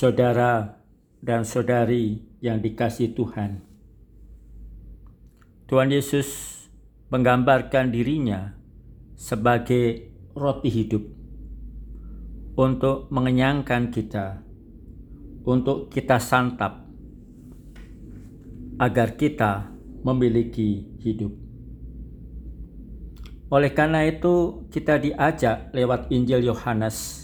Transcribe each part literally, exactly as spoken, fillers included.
saudara dan saudari yang dikasihi Tuhan. Tuhan Yesus menggambarkan dirinya sebagai roti hidup untuk mengenyangkan kita, untuk kita santap agar kita memiliki hidup. Oleh karena itu, kita diajak lewat Injil Yohanes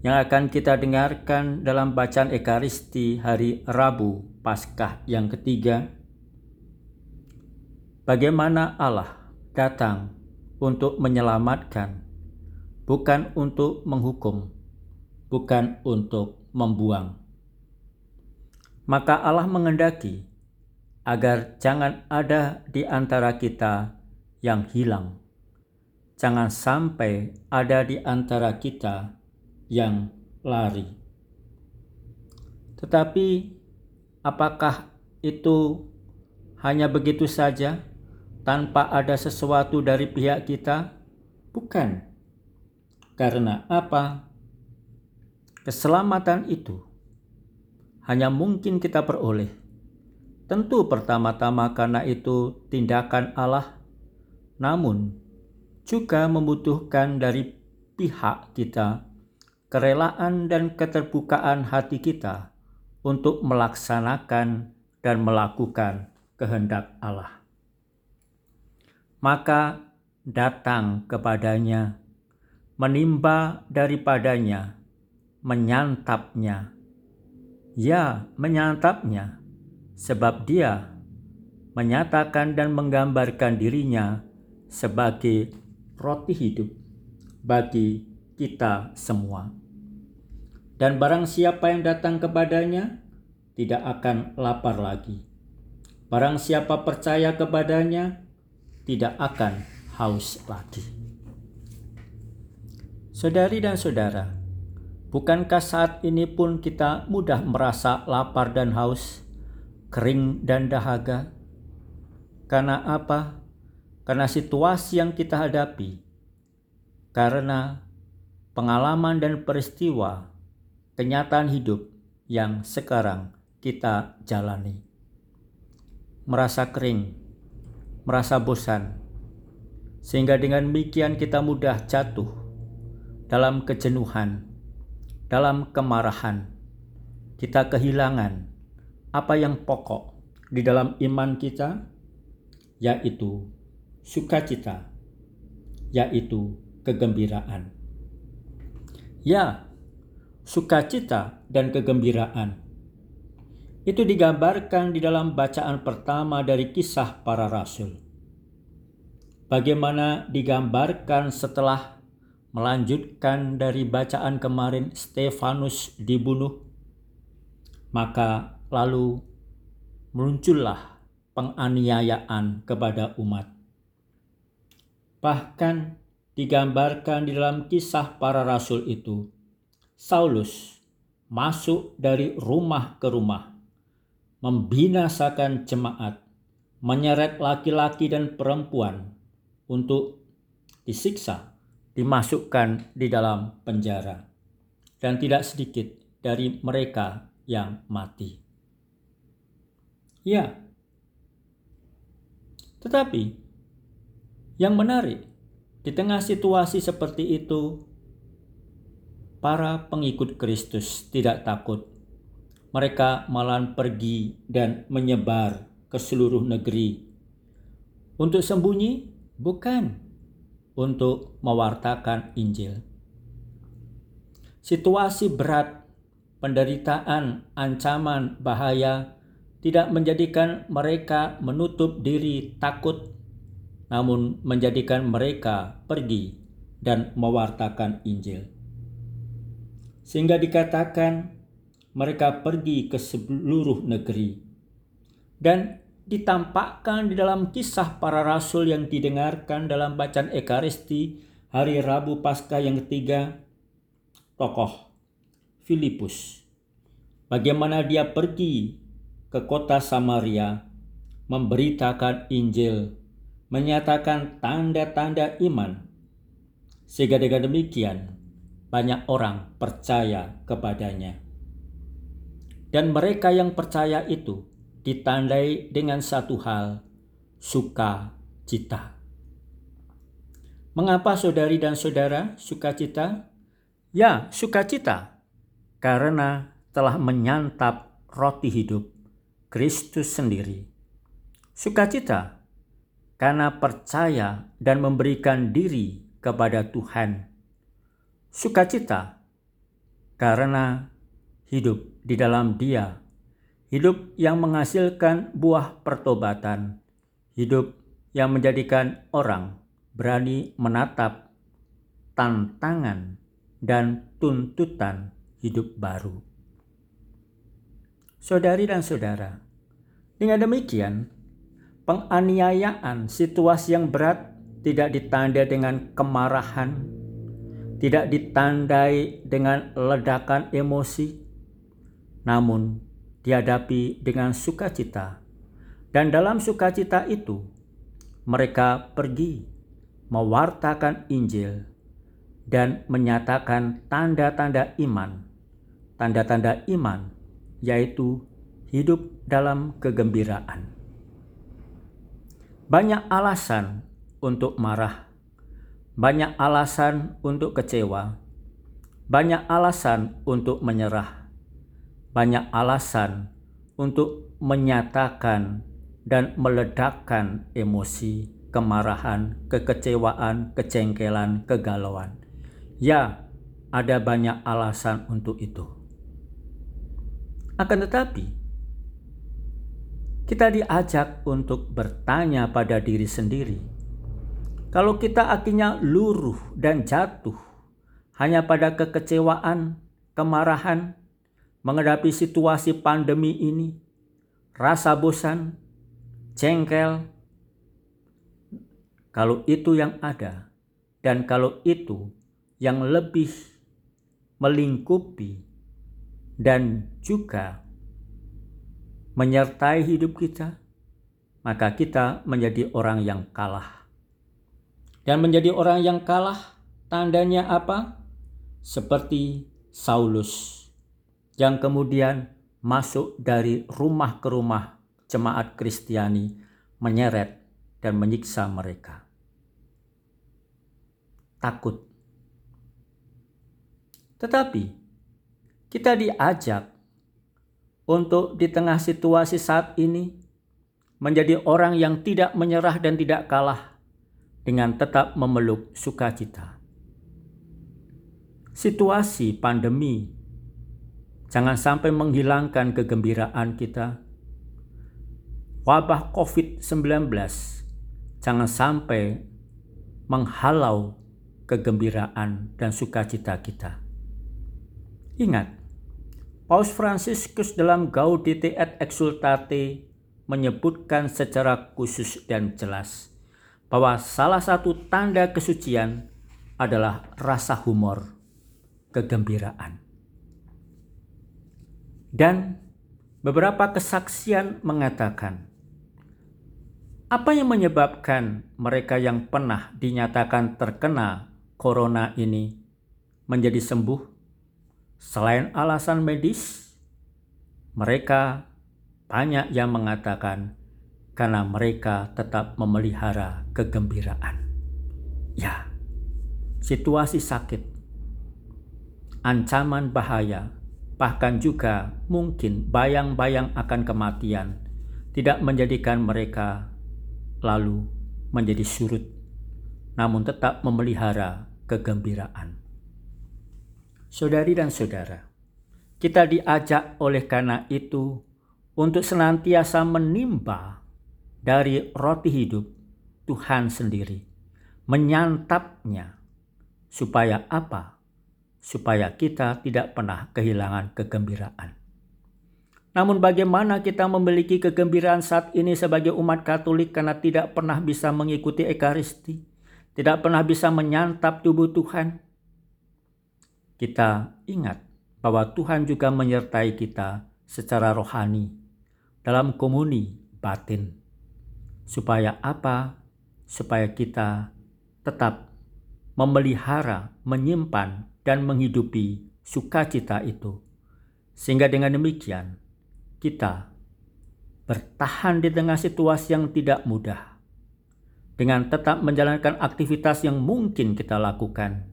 yang akan kita dengarkan dalam bacaan Ekaristi hari Rabu Paskah yang ketiga, bagaimana Allah datang untuk menyelamatkan, bukan untuk menghukum, bukan untuk membuang. Maka Allah menghendaki agar jangan ada di antara kita yang hilang, jangan sampai ada di antara kita yang lari. Tetapi apakah itu hanya begitu saja tanpa ada sesuatu dari pihak kita? Bukan. Karena apa? Keselamatan itu hanya mungkin kita peroleh, tentu pertama-tama karena itu tindakan Allah, namun juga membutuhkan dari pihak kita kerelaan dan keterbukaan hati kita untuk melaksanakan dan melakukan kehendak Allah. Maka datang kepadanya, menimba daripadanya, menyantapnya. Ya, menyantapnya, sebab dia menyatakan dan menggambarkan dirinya sebagai roti hidup bagi kita semua. Dan barang siapa yang datang kepadanya tidak akan lapar lagi. Barang siapa percaya kepadanya tidak akan haus lagi. Saudari dan saudara, bukankah saat ini pun kita mudah merasa lapar dan haus, kering dan dahaga? Karena apa? Karena situasi yang kita hadapi. Karena pengalaman dan peristiwa kenyataan hidup yang sekarang kita jalani. Merasa kering, merasa bosan, sehingga dengan demikian kita mudah jatuh dalam kejenuhan, dalam kemarahan. Kita kehilangan apa yang pokok di dalam iman kita, yaitu sukacita, yaitu kegembiraan. Ya, sukacita dan kegembiraan. Itu digambarkan di dalam bacaan pertama dari Kisah Para Rasul. Bagaimana digambarkan setelah melanjutkan dari bacaan kemarin Stefanus dibunuh, maka lalu muncullah penganiayaan kepada umat. Bahkan digambarkan di dalam Kisah Para Rasul itu, Saulus masuk dari rumah ke rumah, membinasakan jemaat, menyeret laki-laki dan perempuan untuk disiksa, dimasukkan di dalam penjara. Dan tidak sedikit dari mereka yang mati. Ya, tetapi yang menarik, di tengah situasi seperti itu, para pengikut Kristus tidak takut. Mereka malah pergi dan menyebar ke seluruh negeri. Untuk sembunyi? Bukan. Untuk mewartakan Injil. Situasi berat, penderitaan, ancaman, bahaya tidak menjadikan mereka menutup diri takut, namun menjadikan mereka pergi dan mewartakan Injil. Sehingga dikatakan mereka pergi ke seluruh negeri. Dan ditampakkan di dalam Kisah Para Rasul yang didengarkan dalam bacaan Ekaristi hari Rabu Paskah yang ketiga, tokoh Filipus. Bagaimana dia pergi ke kota Samaria, memberitakan Injil, menyatakan tanda-tanda iman, sehingga dengan demikian banyak orang percaya kepadanya. Dan mereka yang percaya itu ditandai dengan satu hal, sukacita. Mengapa saudari dan saudara sukacita? Ya, sukacita karena telah menyantap roti hidup Kristus sendiri. Sukacita karena percaya dan memberikan diri kepada Tuhan. Sukacita karena hidup di dalam Dia, hidup yang menghasilkan buah pertobatan, hidup yang menjadikan orang berani menatap tantangan dan tuntutan hidup baru. Saudari dan saudara, dengan demikian, penganiayaan situasi yang berat tidak ditandai dengan kemarahan, tidak ditandai dengan ledakan emosi, namun dihadapi dengan sukacita. Dan dalam sukacita itu mereka pergi mewartakan Injil dan menyatakan tanda-tanda iman. Tanda-tanda iman yaitu hidup dalam kegembiraan. Banyak alasan untuk marah, banyak alasan untuk kecewa, banyak alasan untuk menyerah. Banyak alasan untuk menyatakan dan meledakkan emosi, kemarahan, kekecewaan, kecengkelan, kegalauan. Ya, ada banyak alasan untuk itu. Akan tetapi, kita diajak untuk bertanya pada diri sendiri. Kalau kita akhirnya luruh dan jatuh hanya pada kekecewaan, kemarahan, menghadapi situasi pandemi ini, rasa bosan, jengkel, kalau itu yang ada dan kalau itu yang lebih melingkupi dan juga menyertai hidup kita, maka kita menjadi orang yang kalah. Dan menjadi orang yang kalah tandanya apa? Seperti Saulus yang kemudian masuk dari rumah ke rumah jemaat Kristiani, menyeret dan menyiksa mereka. Takut. Tetapi kita diajak untuk di tengah situasi saat ini menjadi orang yang tidak menyerah dan tidak kalah dengan tetap memeluk sukacita. Situasi pandemi jangan sampai menghilangkan kegembiraan kita. Wabah covid sembilan belas jangan sampai menghalau kegembiraan dan sukacita kita. Ingat, Paus Fransiskus dalam Gaudete et Exsultate menyebutkan secara khusus dan jelas bahwa salah satu tanda kesucian adalah rasa humor, kegembiraan. Dan beberapa kesaksian mengatakan, apa yang menyebabkan mereka yang pernah dinyatakan terkena corona ini menjadi sembuh? Selain alasan medis, mereka banyak yang mengatakan karena mereka tetap memelihara kegembiraan. Ya, situasi sakit, ancaman bahaya, bahkan juga mungkin bayang-bayang akan kematian tidak menjadikan mereka lalu menjadi surut, namun tetap memelihara kegembiraan. Saudari dan saudara, kita diajak oleh karena itu untuk senantiasa menimba dari roti hidup Tuhan sendiri, menyantapnya, supaya apa? Supaya kita tidak pernah kehilangan kegembiraan. Namun bagaimana kita memiliki kegembiraan saat ini sebagai umat Katolik karena tidak pernah bisa mengikuti Ekaristi, tidak pernah bisa menyantap tubuh Tuhan? Kita ingat bahwa Tuhan juga menyertai kita secara rohani dalam komuni batin. Supaya apa? Supaya kita tetap memelihara, menyimpan, dan menghidupi sukacita itu. Sehingga dengan demikian kita bertahan di tengah situasi yang tidak mudah dengan tetap menjalankan aktivitas yang mungkin kita lakukan,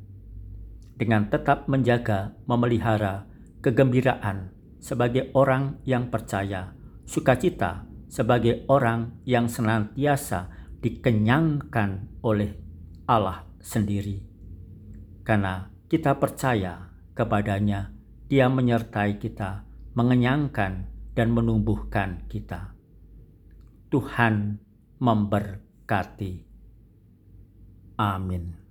dengan tetap menjaga, memelihara kegembiraan sebagai orang yang percaya, sukacita sebagai orang yang senantiasa dikenyangkan oleh Allah sendiri. Karena kita percaya kepadanya, Dia menyertai kita, mengenyangkan dan menumbuhkan kita. Tuhan memberkati. Amin.